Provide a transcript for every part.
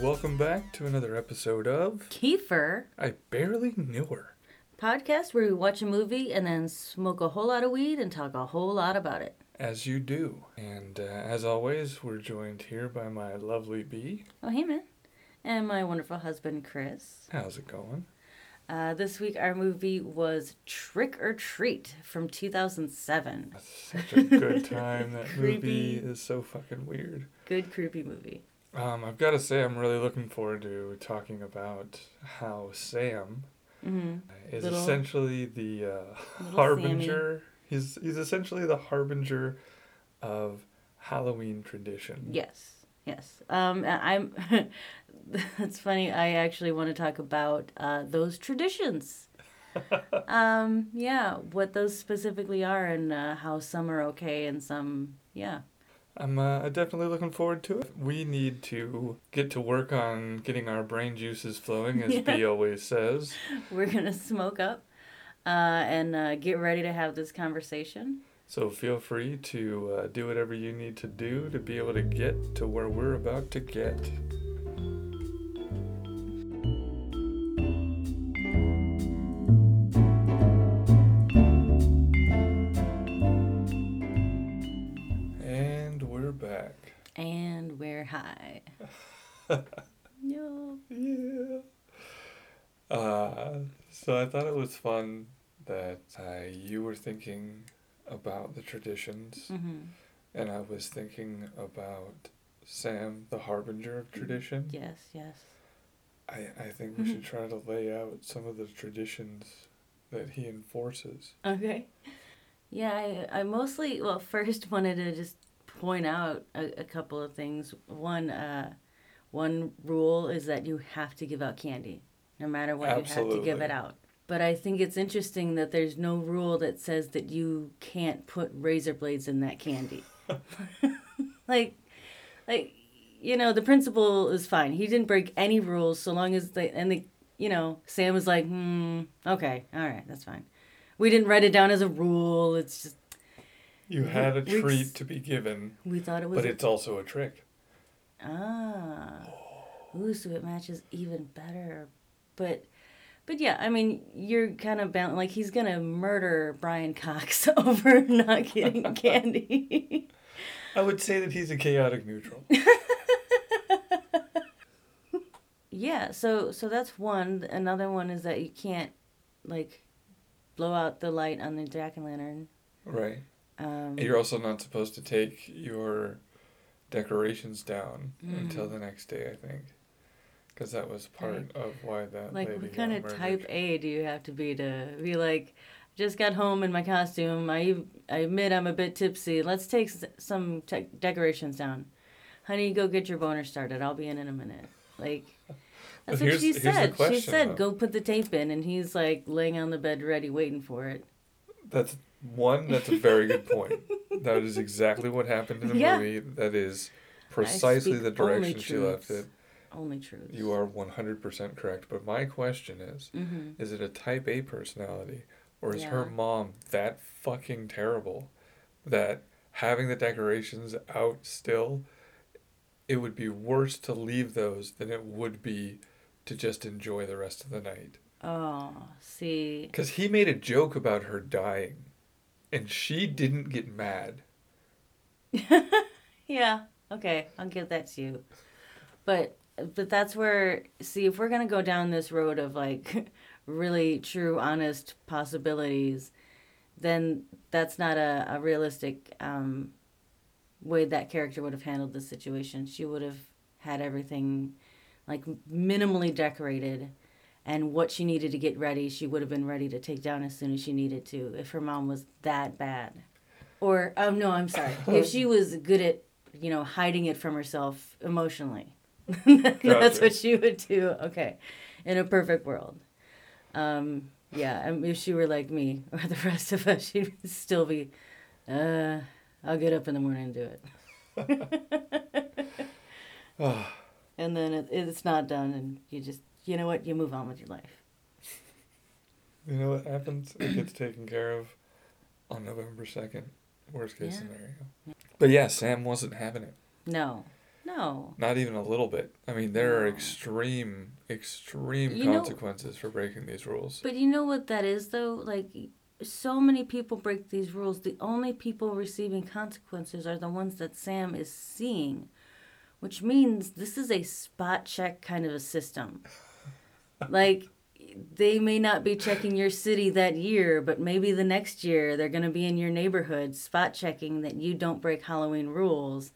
Welcome back to another episode of Kiefer. I Barely Knew Her. Podcast where we watch a movie and then smoke a whole lot of weed and talk a whole lot about it. As you do. And as always, we're joined here by my lovely B. Oh, hey, man. And my wonderful husband, Chris. How's it going? This week, our movie was Trick 'r Treat from 2007. Such a good time. That movie is so fucking weird. Good, creepy movie. I've got to say, I'm really looking forward to talking about how Sam is essentially the harbinger. He's essentially the harbinger of Halloween tradition. Yes. Yes. That's funny. I actually want to talk about those traditions. Yeah, what those specifically are and how some are okay and some, yeah. I'm definitely looking forward to it. We need to get to work on getting our brain juices flowing, as B always says. We're going to smoke up and get ready to have this conversation. So feel free to do whatever you need to do to be able to get to where we're about to get. And we're back. And we're high. Yo. Yeah. So I thought it was fun that you were thinking about the traditions, and I was thinking about Sam, the harbinger of tradition. Yes, yes. I think we should try to lay out some of the traditions that he enforces. Okay. Yeah, I mostly, well, first wanted to just point out a couple of things. One rule is that you have to give out candy. No matter what, Absolutely. You have to give it out. But I think it's interesting that there's no rule that says that you can't put razor blades in that candy. like, you know, the principle is fine. He didn't break any rules so long as Sam was like, okay, all right, that's fine. We didn't write it down as a rule. It's just. You had a treat to be given. We thought it was. But it's also a trick. Ah. Ooh, so it matches even better. But yeah, I mean, you're kind of bound, like he's going to murder Brian Cox over not getting candy. I would say that he's a chaotic neutral. Yeah, so that's one. Another one is that you can't, like, blow out the light on the jack-o'-lantern. Right. And you're also not supposed to take your decorations down until the next day, I think. Because that was part of why that lady got murdered. Like, what kind of type A do you have to be like, just got home in my costume. I admit I'm a bit tipsy. Let's take some decorations down. Honey, go get your boner started. I'll be in a minute. Like, that's what she said. She said, go put the tape in. And he's, like, laying on the bed ready, waiting for it. That's a very good point. That is exactly what happened in the movie. That is precisely the direction she left it. Only truth. You are 100% correct. But my question is it a type A personality? Or is her mom that fucking terrible that having the decorations out still, it would be worse to leave those than it would be to just enjoy the rest of the night? Oh, see. Because he made a joke about her dying. And she didn't get mad. Yeah. Okay. I'll give that to you. But that's where, see, if we're going to go down this road of, like, really true, honest possibilities, then that's not a realistic way that character would have handled the situation. She would have had everything, like, minimally decorated, and what she needed to get ready, she would have been ready to take down as soon as she needed to, if her mom was that bad. Or, no, I'm sorry, if she was good at, hiding it from herself emotionally. That's gotcha. What she would do. Okay. In a perfect world. I mean, if she were like me or the rest of us, she'd still be, I'll get up in the morning and do it. And then it's not done and you just, you move on with your life. You know what happens? It gets taken care of on November 2nd. Worst case scenario. But yeah, Sam wasn't having it. No. No. Not even a little bit. I mean, there are extreme consequences for breaking these rules. But you know what that is, though? Like, so many people break these rules. The only people receiving consequences are the ones that Sam is seeing, which means this is a spot check kind of a system. Like, they may not be checking your city that year, but maybe the next year they're going to be in your neighborhood spot checking that you don't break Halloween rules,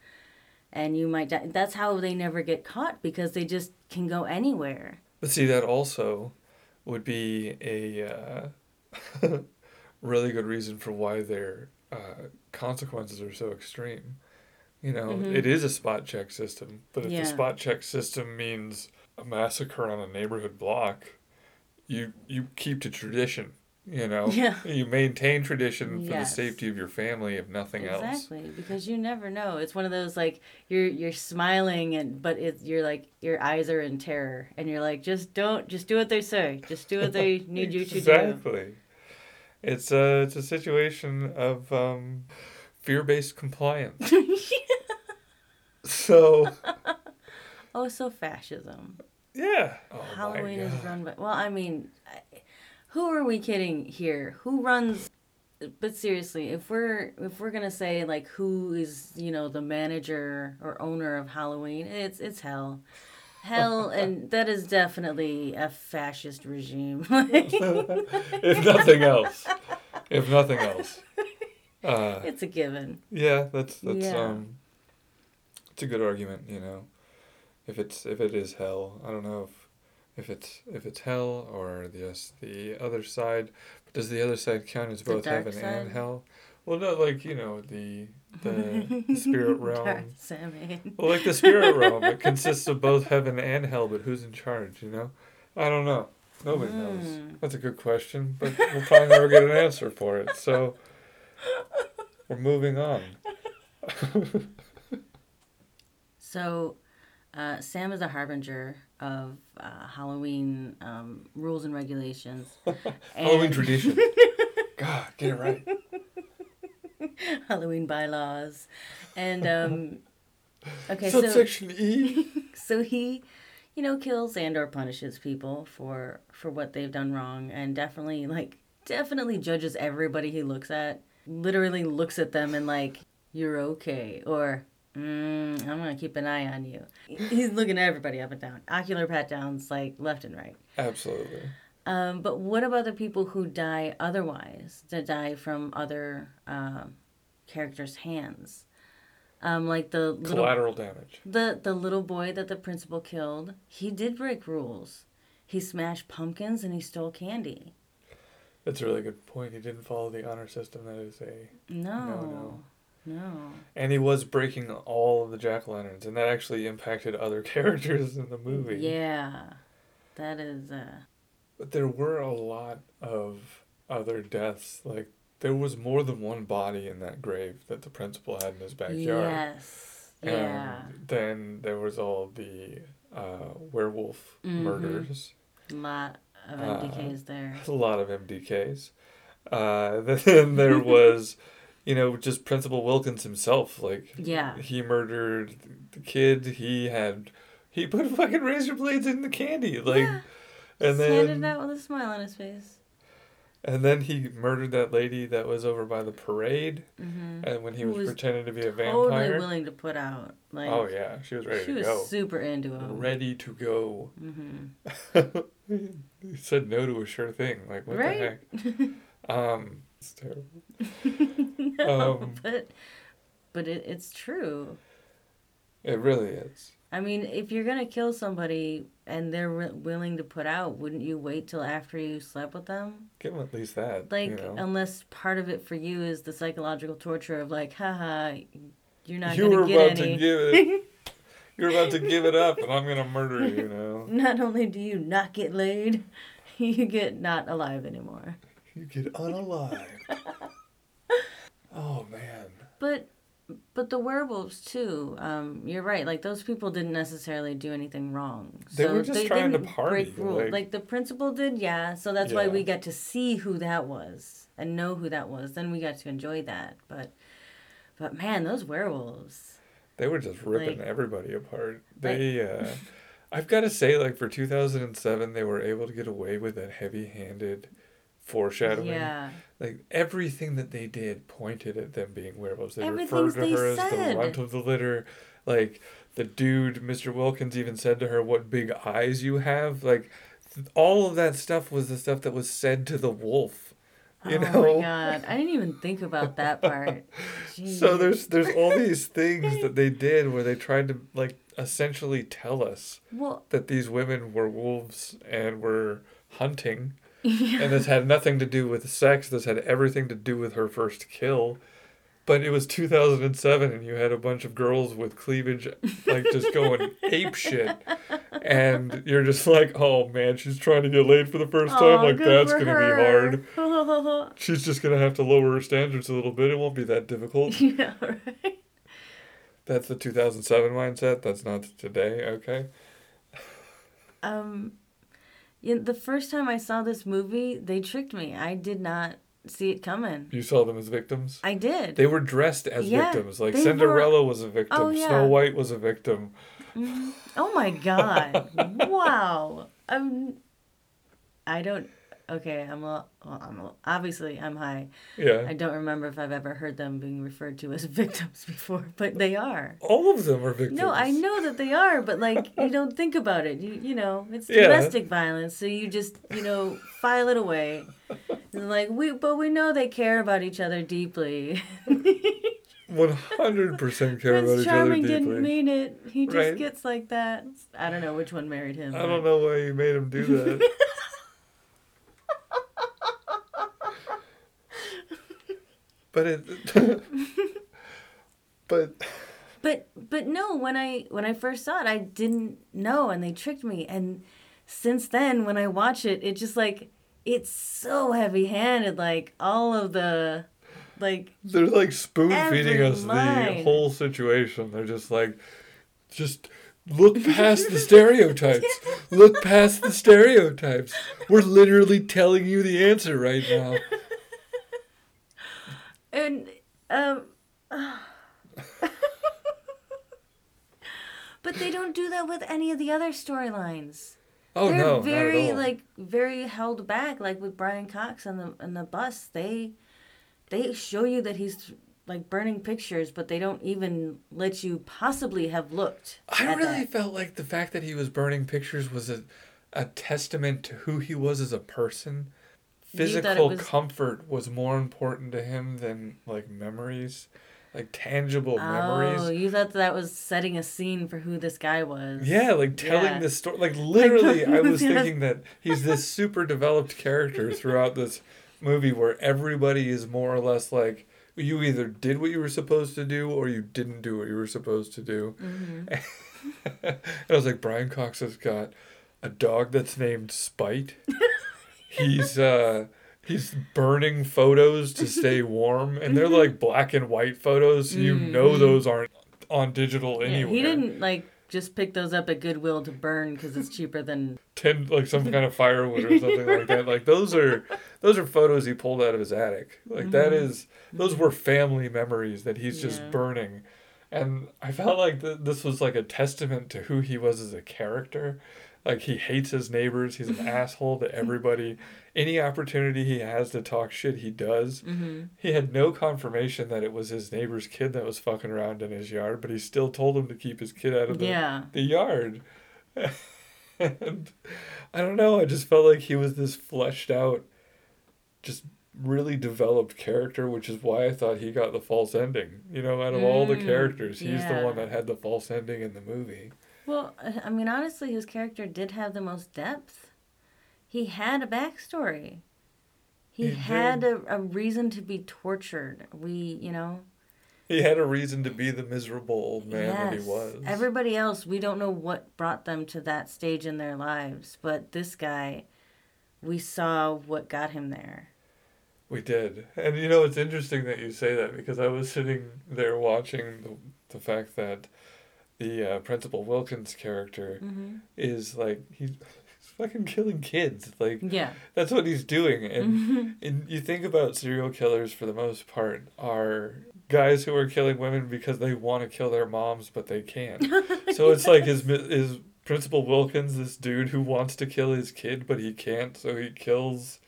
and you might die. That's how they never get caught, because they just can go anywhere. But see, that also would be a really good reason for why their consequences are so extreme. You know, it is a spot check system, but if the spot check system means a massacre on a neighborhood block, you keep to tradition, you know? Yeah. You maintain tradition for the safety of your family, if nothing else. Exactly, because you never know. It's one of those, like, you're smiling, you're like, your eyes are in terror, and you're like, just do what they say. Just do what they need you to do. Exactly. It's a situation of fear-based compliance. So... Oh, so fascism. Yeah. Oh, Halloween is run by... Well, I mean, who are we kidding here? Who runs... But seriously, if we're going to say, like, who is, you know, the manager or owner of Halloween, it's hell. Hell, and that is definitely a fascist regime. If nothing else. If nothing else. It's a given. Yeah, it's a good argument, you know. If it is hell, I don't know if it's hell or the other side. But does the other side count as both heaven and hell? Well, no, like, you know, the spirit realm. Dark salmon. Well, like the spirit realm, it consists of both heaven and hell. But who's in charge? You know, I don't know. Nobody knows. That's a good question, but we'll probably never get an answer for it. So we're moving on. So. Sam is a harbinger of Halloween rules and regulations. Halloween tradition. God, get it right. Halloween bylaws. And, okay, Subsection E. So he, you know, kills and or punishes people for what they've done wrong, and definitely judges everybody he looks at. Literally looks at them and, like, you're okay, or... I'm going to keep an eye on you. He's looking at everybody up and down. Ocular pat-downs, like, left and right. Absolutely. But what about the people who die otherwise, that die from other characters' hands? Like the... Collateral damage. The little boy that the principal killed, he did break rules. He smashed pumpkins and he stole candy. That's a really good point. He didn't follow the honor system. That is a... No. And he was breaking all of the jack-o'-lanterns, and that actually impacted other characters in the movie. Yeah, that is... But there were a lot of other deaths. Like, there was more than one body in that grave that the principal had in his backyard. Yes, yeah. And then there was all the werewolf murders. A lot of MDKs there. A lot of MDKs. Then there was... You know, just Principal Wilkins himself, like, he murdered the kid, he put fucking razor blades in the candy, like, and then... handed it out with a smile on his face. And then he murdered that lady that was over by the parade, and when he was pretending to be a vampire. Totally willing to put out, like... Oh, yeah, she was ready to go. She was super into him. Ready to go. Mm-hmm. He said no to a sure thing, like, what the heck? It's terrible. No, but it's true. It really is. I mean, if you're going to kill somebody and they're willing to put out, wouldn't you wait till after you slept with them? Give them at least that. Like, you know? Unless part of it for you is the psychological torture of, like, haha, you're not going to get any. You were about to give it up and I'm going to murder you now. Not only do you not get laid, you get not alive anymore. You get unalive. Oh, man. But the werewolves, too, you're right. Like, those people didn't necessarily do anything wrong. They were just trying to party. Break rules. Like, the principal did, so that's why we got to see who that was and know who that was. Then we got to enjoy that. But man, those werewolves. They were just ripping everybody apart. They, I've got to say, like, for 2007, they were able to get away with that heavy-handed foreshadowing. Yeah. Like, everything that they did pointed at them being werewolves. They referred to her as the runt of the litter. Like, the dude, Mr. Wilkins, even said to her, "What big eyes you have." Like, all of that stuff was the stuff that was said to the wolf. You know? My God. I didn't even think about that part. Jeez. So there's all these things that they did where they tried to, like, essentially tell us that these women were wolves and were hunting. Yeah. And this had nothing to do with sex. This had everything to do with her first kill. But it was 2007 and you had a bunch of girls with cleavage, like, just going ape shit. And you're just like, oh, man, she's trying to get laid for the first time. Like, that's going to be hard. She's just going to have to lower her standards a little bit. It won't be that difficult. Yeah, right. That's the 2007 mindset. That's not today, okay? Yeah, the first time I saw this movie, they tricked me. I did not see it coming. You saw them as victims? I did. They were dressed as victims. Like, Cinderella was a victim. Oh, yeah. Snow White was a victim. Mm-hmm. Oh, my God. Wow. Obviously, I'm high. Yeah. I don't remember if I've ever heard them being referred to as victims before, but they are. All of them are victims. No, I know that they are, but, like, you don't think about it. You know, it's domestic violence, so you just, file it away. And, like, we know they care about each other deeply. 100% care about each other deeply. Charming didn't mean it. He just gets like that. I don't know which one married him. I don't know why you made him do that. But no, when I first saw it, I didn't know, and they tricked me. And since then, when I watch it, it just, like, it's so heavy-handed. Like, all of the, like, they're, like, spoon-feeding us the whole situation. They're just like, just look past the stereotypes. Look past the stereotypes. We're literally telling you the answer right now. And, but they don't do that with any of the other storylines. Oh, they're no, very, not at all. Like, very held back, like with Brian Cox on the bus. They show you that he's, like, burning pictures, but they don't even let you possibly have looked. I really felt like the fact that he was burning pictures was a testament to who he was as a person. Physical comfort was more important to him than, like, memories, like, tangible memories. Oh, you thought that was setting a scene for who this guy was. Yeah, like, telling this story. Like, literally, I was thinking that he's this super developed character throughout this movie where everybody is more or less like, you either did what you were supposed to do or you didn't do what you were supposed to do. Mm-hmm. And I was like, Brian Cox has got a dog that's named Spite. He's burning photos to stay warm, and they're, like, black and white photos, so you know those aren't on digital anywhere. Yeah, he didn't, like, just pick those up at Goodwill to burn because it's cheaper than like some kind of firewood or something like that. Like, those are photos he pulled out of his attic. Like, those were family memories that he's just burning. And I felt like this was, like, a testament to who he was as a character. Like, he hates his neighbors. He's an asshole to everybody. Any opportunity he has to talk shit, he does. Mm-hmm. He had no confirmation that it was his neighbor's kid that was fucking around in his yard, but he still told him to keep his kid out of the yard. And I don't know. I just felt like he was this fleshed out, just really developed character, which is why I thought he got the false ending. You know, out of all the characters, he's the one that had the false ending in the movie. Well, I mean, honestly, his character did have the most depth. He had a backstory. He had a reason to be tortured. He had a reason to be the miserable old man that he was. Everybody else, we don't know what brought them to that stage in their lives. But this guy, we saw what got him there. We did. And, it's interesting that you say that because I was sitting there watching the fact that the Principal Wilkins character is, like, he's fucking killing kids. Like, yeah, that's what he's doing. And and you think about serial killers for the most part are guys who are killing women because they want to kill their moms, but they can't. So it's like his Principal Wilkins, this dude who wants to kill his kid, but he can't, so he kills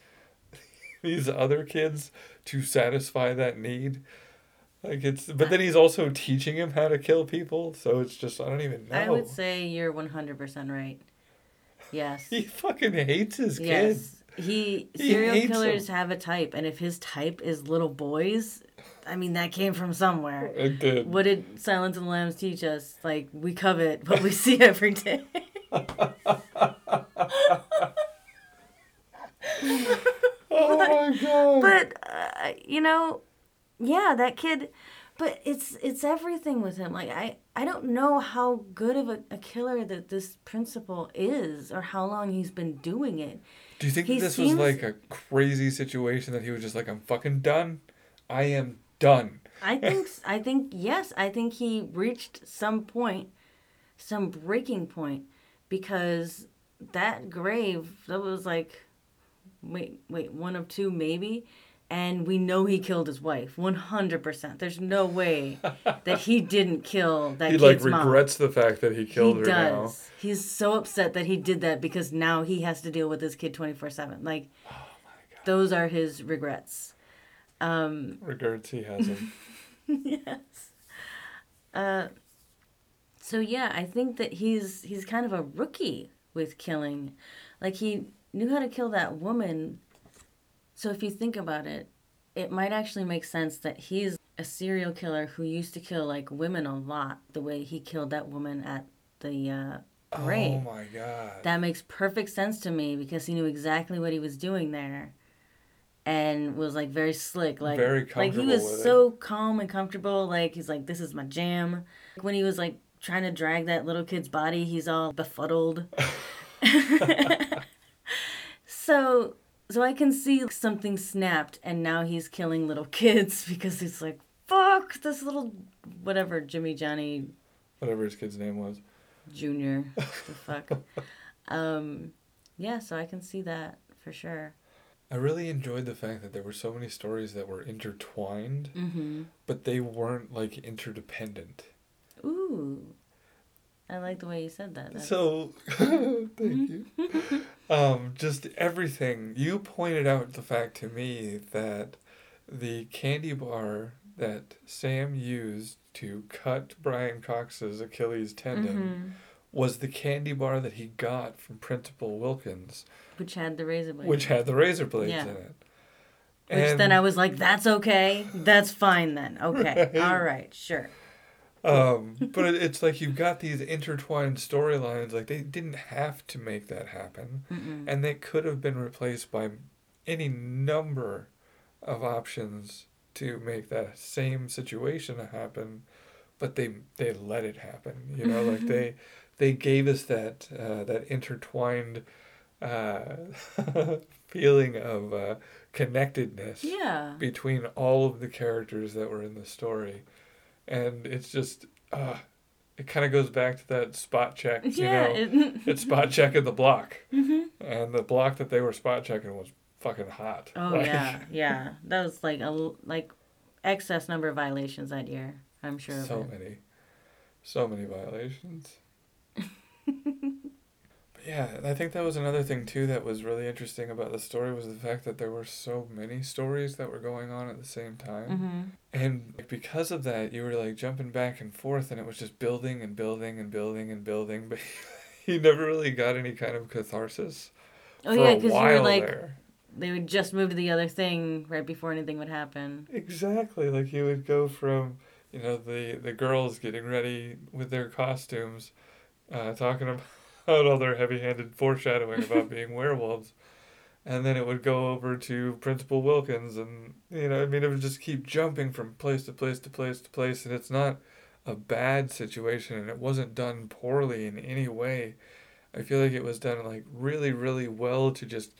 these other kids to satisfy that need. Like, it's, but then he's also teaching him how to kill people, so it's just, I don't even know. I would say you're 100% right. Yes. He fucking hates his kids. He serial killers have a type, and if his type is little boys, I mean, that came from somewhere. It did. What did Silence of the Lambs teach us? Like, we covet what we see every day. Oh, my God. But, you know, yeah, that kid, but it's everything with him. Like, I don't know how good of a killer that this principal is or how long he's been doing it. Do you think this was, like, a crazy situation that he was just like, I'm fucking done? I am done. I think yes. I think he reached some point, some breaking point, because that grave, that was like, wait, one of two maybe, and we know he killed his wife, 100%. There's no way that he didn't kill that kid's mom. He regrets the fact that he killed her now. He's so upset that he did that because now he has to deal with this kid 24/7. Like, oh my God. Those are his regrets. Regards, he hasn't. Yes. So yeah, I think that he's kind of a rookie with killing. Like, he knew how to kill that woman. So if you think about it, it might actually make sense that he's a serial killer who used to kill, like, women a lot, the way he killed that woman at the parade. Oh my God. That makes perfect sense to me because he knew exactly what he was doing there. And was, like, very slick. Like, very comfortable. Like, he was so calm and comfortable. Like, he's like, this is my jam. Like, when he was, like, trying to drag that little kid's body, he's all befuddled. So I can see something snapped, and now he's killing little kids because he's like, fuck, this little, whatever, Jimmy, Johnny. Whatever his kid's name was. Junior. The fuck. Yeah, so I can see that for sure. I really enjoyed the fact that there were so many stories that were intertwined, but they weren't, like, interdependent. Ooh. I like the way you said that. So, thank you. Just everything. You pointed out the fact to me that the candy bar that Sam used to cut Brian Cox's Achilles tendon was the candy bar that he got from Principal Wilkins. Which had the razor blades. Yeah. In it. Which, and then I was like, that's okay. That's fine then. Okay. Right. All right. Sure. But it's like you've got these intertwined storylines. Like, they didn't have to make that happen. And they could have been replaced by any number of options to make that same situation happen. But they let it happen. You know, like, they gave us that that intertwined feeling of connectedness between all of the characters that were in the story. And it's just, it kind of goes back to that spot check, you know? It's spot checking the block. And the block that they were spot checking was fucking hot. Oh, like, yeah. That was like excess number of violations that year, I'm sure. So many violations. Yeah, and I think that was another thing, too, that was really interesting about the story was the fact that there were so many stories that were going on at the same time. And because of that, you were, like, jumping back and forth, and it was just building and building and building and building, but you never really got any kind of catharsis because you were, like, there. They would just move to the other thing right before anything would happen. Exactly. Like, you would go from, you know, the girls getting ready with their costumes, talking about all their heavy-handed foreshadowing about being werewolves. And then it would go over to Principal Wilkins, and, you know, I mean, it would just keep jumping from place to place to place to place, and it's not a bad situation, and it wasn't done poorly in any way. I feel like it was done, like, really, really well to just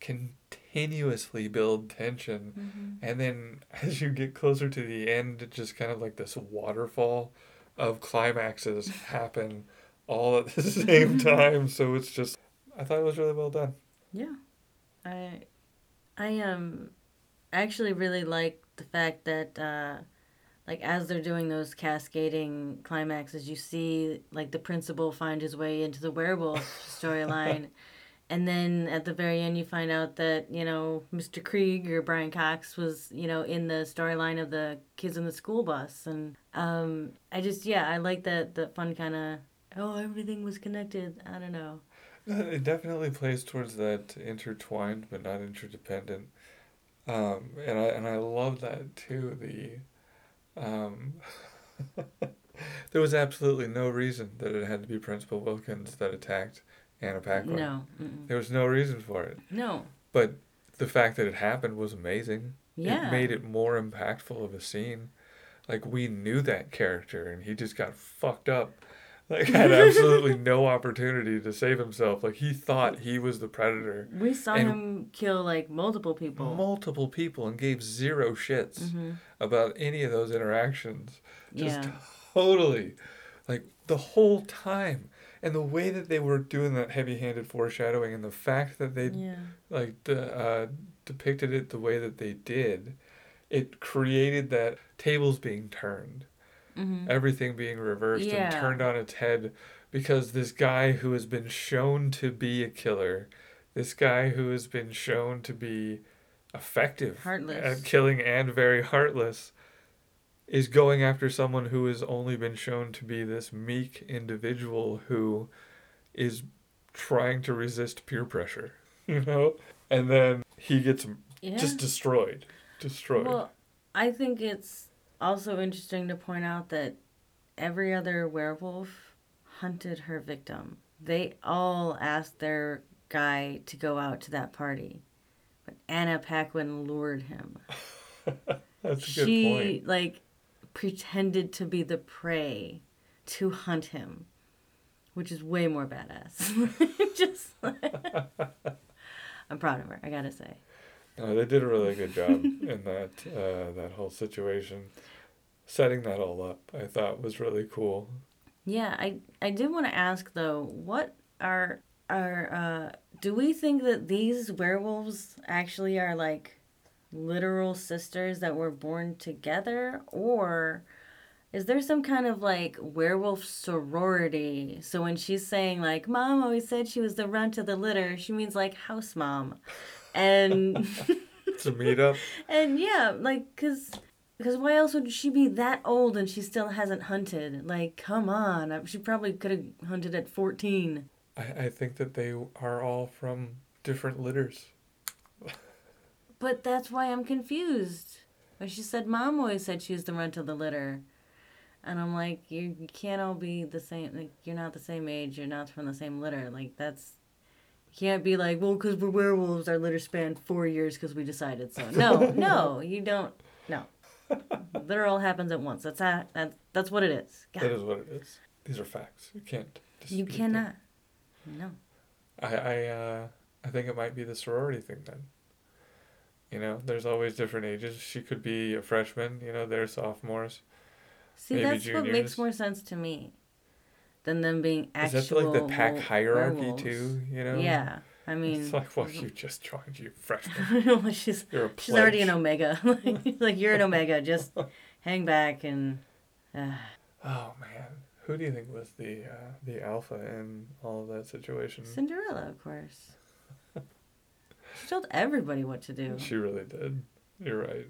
continuously build tension. And then as you get closer to the end, it just kind of like this waterfall of climaxes happen all at the same time. So it's just I thought it was really well done. Yeah. I actually really like the fact that like as they're doing those cascading climaxes, you see like the principal find his way into the werewolf storyline. And then at the very end, you find out that, you know, Mr. Krieg or Brian Cox was, you know, in the storyline of the kids in the school bus. And I like the fun kind of, oh, everything was connected. I don't know. It definitely plays towards that intertwined but not interdependent. And I love that, too. There was absolutely no reason that it had to be Principal Wilkins that attacked Anna Paquin. No. Mm-mm. There was no reason for it. No. But the fact that it happened was amazing. Yeah. It made it more impactful of a scene. Like, we knew that character, and he just got fucked up. Like, had absolutely no opportunity to save himself. Like, he thought he was the predator. We saw him kill, like, multiple people. Multiple people, and gave zero shits about any of those interactions. Just totally. Like, the whole time. And the way that they were doing that heavy-handed foreshadowing, and the fact that they depicted it the way that they did, it created that tables being turned, everything being reversed and turned on its head, because this guy who has been shown to be a killer, this guy who has been shown to be effective at killing and very heartless, is going after someone who has only been shown to be this meek individual who is trying to resist peer pressure, you know? And then he gets just destroyed. Well, I think it's also interesting to point out that every other werewolf hunted her victim. They all asked their guy to go out to that party, but Anna Paquin lured him. That's a good point. She, like, pretended to be the prey to hunt him, which is way more badass. I'm proud of her, I gotta say. No, they did a really good job in that whole situation. Setting that all up, I thought, was really cool. Yeah, I did want to ask, though, what are do we think that these werewolves actually are, like, literal sisters that were born together, or is there some kind of like werewolf sorority? So when she's saying like mom always said she was the runt of the litter, she means like house mom, and it's a meetup. And like because why else would she be that old and she still hasn't hunted? Like, come on, she probably could have hunted at 14. I think that they are all from different litters. But that's why I'm confused. She said mom always said she was the runt of the litter. And I'm like, you can't all be the same. Like, you're not the same age. You're not from the same litter. Like, that's... You can't be like, well, because we're werewolves, our litter spanned 4 years because we decided so. No, you don't. No. Litter all happens at once. That's what it is. God. That is what it is. These are facts. You can't... You cannot. Them. No. I think it might be the sorority thing, then. You know, there's always different ages. She could be a freshman. You know, they're sophomores. See, maybe that's juniors. What makes more sense to me than them being actual. Is that like the pack hierarchy werewolves, too? You know. Yeah, I mean. It's like, well, you just joined, you freshman. Well, she's already an omega. like you're an omega. Just hang back and. Oh man, who do you think was the alpha in all of that situation? Cinderella, of course. She told everybody what to do. She really did. You're right.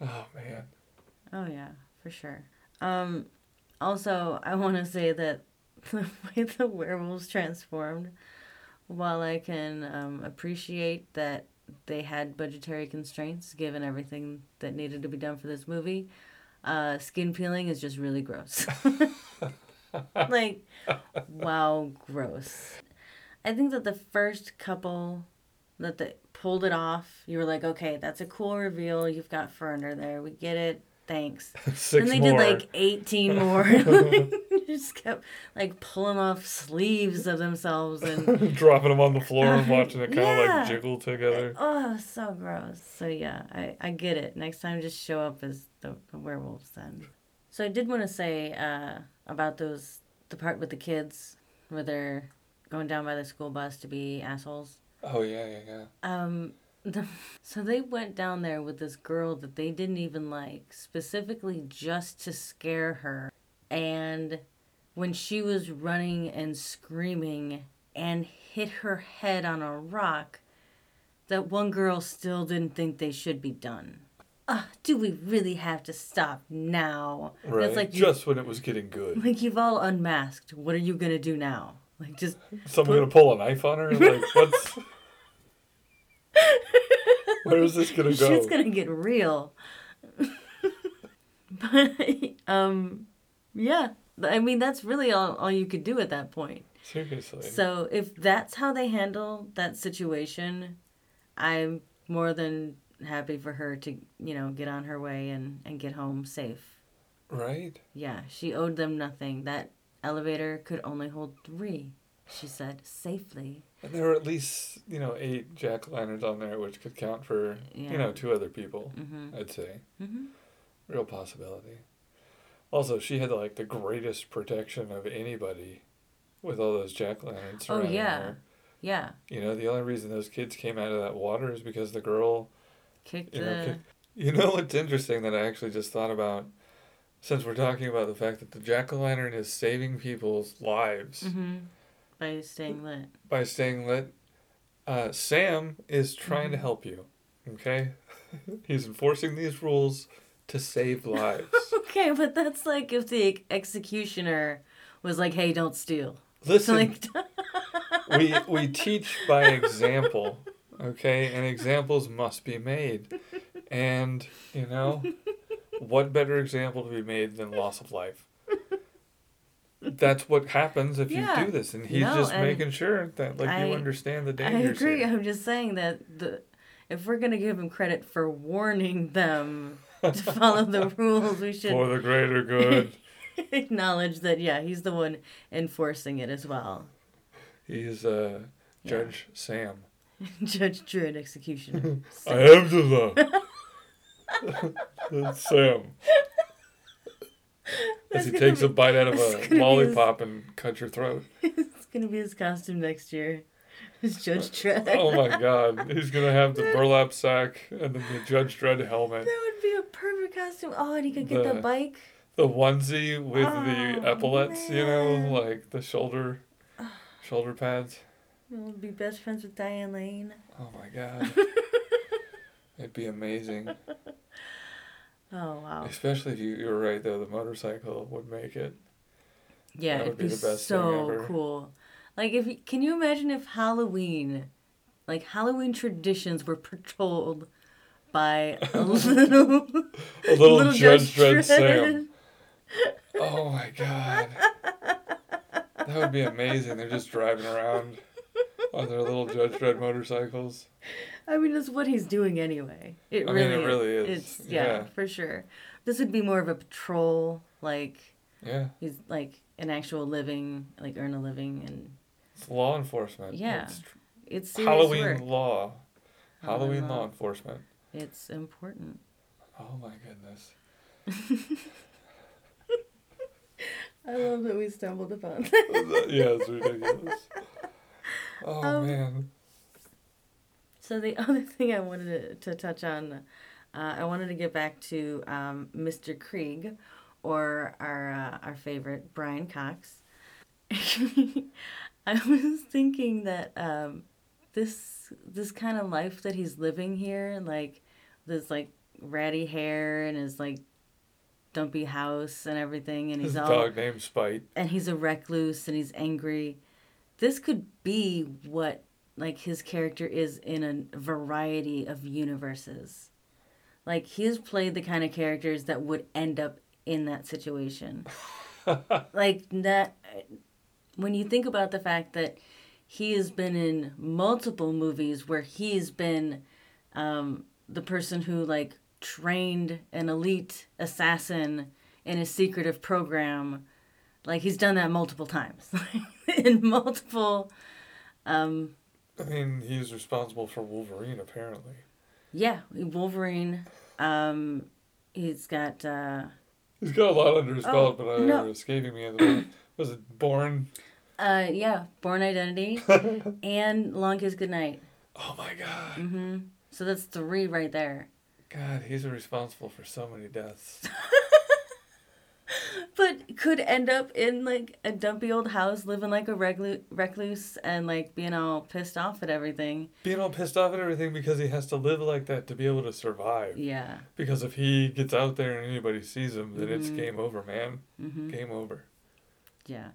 Oh, man. Oh, yeah, for sure. Also, I want to say that the way the werewolves transformed, while I can appreciate that they had budgetary constraints, given everything that needed to be done for this movie, skin peeling is just really gross. Like, wow, gross. I think that the first couple... that they pulled it off. You were like, okay, that's a cool reveal. You've got Ferner there. We get it. Thanks. And they did like 18 more. Just kept like pulling off sleeves of themselves and dropping them on the floor and watching it kind of like jiggle together. Oh, so gross. So yeah, I get it. Next time, just show up as the werewolves then. So I did want to say about the part with the kids where they're going down by the school bus to be assholes. Oh, yeah. So they went down there with this girl that they didn't even like, specifically just to scare her. And when she was running and screaming and hit her head on a rock, that one girl still didn't think they should be done. Do we really have to stop now? Right, it's like just when it was getting good. Like, you've all unmasked. What are you going to do now? Like, just... Someone going to pull a knife on her? Like, what's... Where is this going to go? Shit's going to get real. But, yeah. I mean, that's really all you could do at that point. Seriously. So, if that's how they handle that situation, I'm more than happy for her to, get on her way and get home safe. Right? Yeah. She owed them nothing. That elevator could only hold 3, she said, safely. And there were at least, 8 jack-o'-lanterns on there, which could count for, 2 other people, mm-hmm. I'd say. Mm-hmm. Real possibility. Also, she had, the greatest protection of anybody with all those jack-o'-lanterns surrounding her. Yeah. The only reason those kids came out of that water is because the girl... kicked. You know what's interesting that I actually just thought about, since we're talking about the fact that the jack-o'-lantern is saving people's lives. Mm-hmm. By staying lit. Sam is trying to help you, okay? He's enforcing these rules to save lives. Okay, but that's like if the executioner was like, hey, don't steal. Listen, so we teach by example. Okay, and examples must be made. And, what better example to be made than loss of life? That's what happens if you do this. And he's just making sure that, you understand the dangers. I agree. Here. I'm just saying that if we're going to give him credit for warning them to follow the rules, we should... For the greater good. Acknowledge that, he's the one enforcing it as well. He's Judge Sam. Judge Dredd, executioner. Sam. I am the law. That's Sam. As he takes a bite out of a lollipop and cuts your throat. It's going to be his costume next year. It's Judge Dredd. Oh my God. He's going to have the burlap sack and then the Judge Dredd helmet. That would be a perfect costume. Oh, and he could get the bike. The onesie with the epaulets, like the shoulder pads. We'll be best friends with Diane Lane. Oh, my God. It'd be amazing. Oh, wow. Especially if you were right, though. The motorcycle would make it. Yeah, it'd be the best thing ever. So cool. Can you imagine if Halloween traditions were patrolled by a little... a little Judge Dredd Sam. Oh, my God. That would be amazing. They're just driving around on their little Judge Dredd motorcycles. I mean, that's what he's doing anyway. It really is. It's, yeah, for sure. This would be more of a patrol, he's an actual living, earn a living, and it's law enforcement. Yeah, it's serious Halloween work. Law. Halloween law enforcement. It's important. Oh my goodness. I love that we stumbled upon that. Yeah, it's ridiculous. Oh, man. So the other thing I wanted to touch on, I wanted to get back to Mr. Krieg, or our favorite, Brian Cox. I was thinking that this kind of life that he's living here, this, ratty hair and his, dumpy house and everything, and his dog named Spite, and he's a recluse and he's angry. This could be what his character is in a variety of universes. He's played the kind of characters that would end up in that situation. That when you think about the fact that he has been in multiple movies where he's been the person who trained an elite assassin in a secretive program. He's done that multiple times. In multiple... I mean, he's responsible for Wolverine, apparently. Yeah, Wolverine. He's got... He's got a lot under his belt, but it's escaping me. Was it Born... Yeah, Born Identity and Long Kiss Goodnight. Oh my God. Mm-hmm. So that's 3 right there. God, he's responsible for so many deaths. But could end up in, like, a dumpy old house, living like a recluse, and, like, being all pissed off at everything. Being all pissed off at everything because he has to live like that to be able to survive. Yeah. Because if he gets out there and anybody sees him, then it's game over, man. Mm-hmm. Game over. Yeah.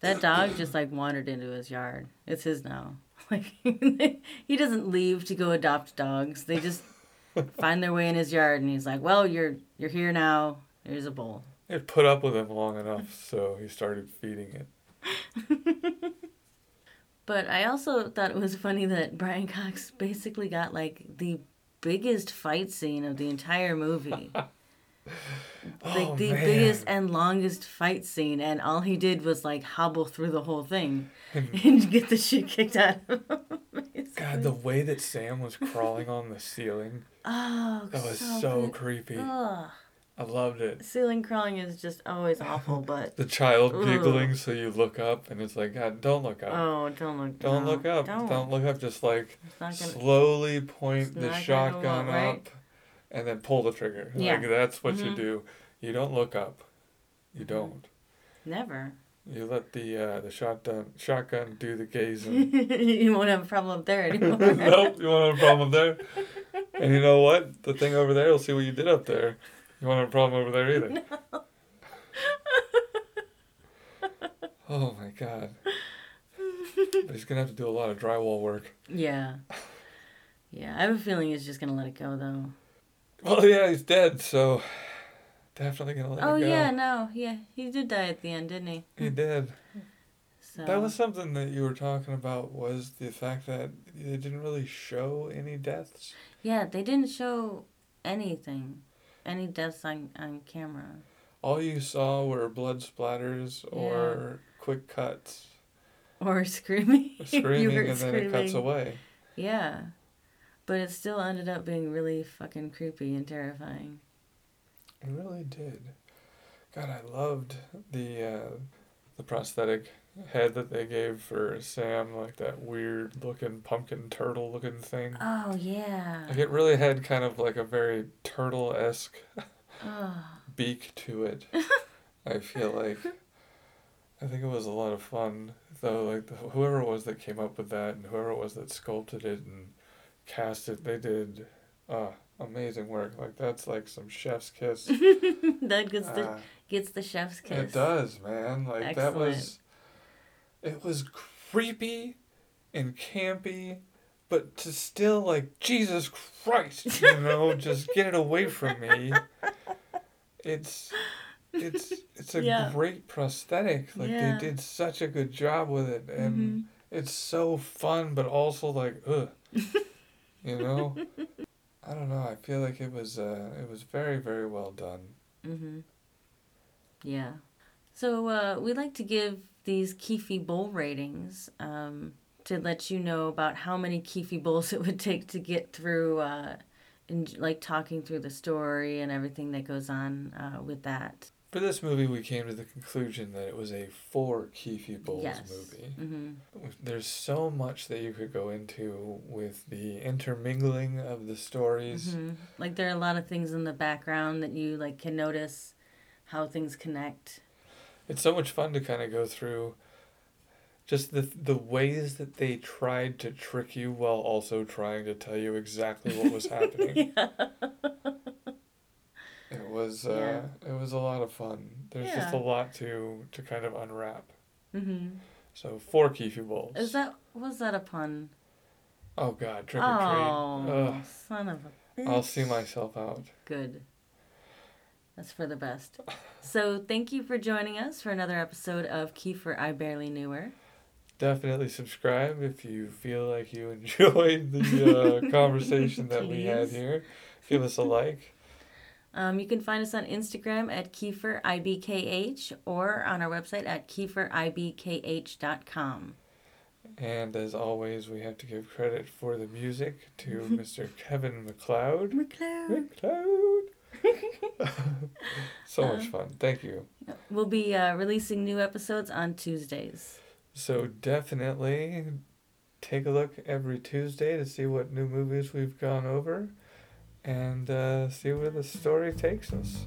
That dog just, like, wandered into his yard. It's his now. Like, he doesn't leave to go adopt dogs. They just find their way in his yard, and he's like, well, you're here now. Here's a bowl. It put up with him long enough, so he started feeding it. But I also thought it was funny that Brian Cox basically got, like, the biggest fight scene of the entire movie. Biggest and longest fight scene, and all he did was, like, hobble through the whole thing and get the shit kicked out of him. God, the way that Sam was crawling on the ceiling. Oh, that was so creepy. Ugh. I loved it. Ceiling crawling is just always awful, but... The child giggling, so you look up, and it's like, God, don't look up. Oh, don't look up. Don't look up. Just, like, slowly point the shotgun up, and then pull the trigger. Yeah. Like, that's what you do. You don't look up. You don't. Never. You let the shotgun do the gazing. You won't have a problem up there anymore. Nope, you won't have a problem up there. And you know what? The thing over there, will see what you did up there. You won't have a problem over there either. No. Oh, my God. But he's going to have to do a lot of drywall work. Yeah. Yeah, I have a feeling he's just going to let it go, though. Well, yeah, he's dead, so definitely going to let it go. Oh, yeah, no. Yeah, he did die at the end, didn't he? He did. So. That was something that you were talking about, was the fact that they didn't really show any deaths. Yeah, they didn't show anything. Any deaths on camera. All you saw were blood splatters or quick cuts. Or screaming. Then it cuts away. Yeah. But it still ended up being really fucking creepy and terrifying. It really did. God, I loved the prosthetic head that they gave for Sam, like that weird looking pumpkin turtle looking thing. Oh yeah. Like it really had kind of like a very turtle-esque beak to it. I feel like I think it was a lot of fun though. Like whoever it was that came up with that and whoever it was that sculpted it and cast it, they did amazing work. Like that's like some chef's kiss. That gets the chef's kiss. It does, man. Like excellent. It was creepy and campy, but to still, like, Jesus Christ, you know, just get it away from me. It's a great prosthetic. Like, they did such a good job with it, and it's so fun, but also, like, ugh. You know? I don't know. I feel like it was very, very well done. Mm-hmm. Yeah. So, we like to give these Kiefer bowl ratings to let you know about how many Kiefer bowls it would take to get through and like talking through the story and everything that goes on with that. For this movie, we came to the conclusion that it was a 4 Kiefer bowls movie. Mm-hmm. There's so much that you could go into with the intermingling of the stories. Mm-hmm. Like there are a lot of things in the background that you like can notice how things connect. It's so much fun to kind of go through just the ways that they tried to trick you while also trying to tell you exactly what was happening. It was a lot of fun. There's just a lot to kind of unwrap. Mm-hmm. So 4 Kiefer bowls. Was that a pun? Oh God, Trick 'r Treat. Oh, son of a bitch. I'll see myself out. Good. That's for the best. So thank you for joining us for another episode of Kiefer, I Barely Knew Her. Definitely subscribe if you feel like you enjoyed the conversation that we had here. Give us a like. You can find us on Instagram at KieferIBKH or on our website at KieferIBKH.com. And as always, we have to give credit for the music to Mr. Kevin McLeod. McLeod. So much fun. Thank you. We'll be releasing new episodes on Tuesdays. So definitely take a look every Tuesday to see what new movies we've gone over and see where the story takes us.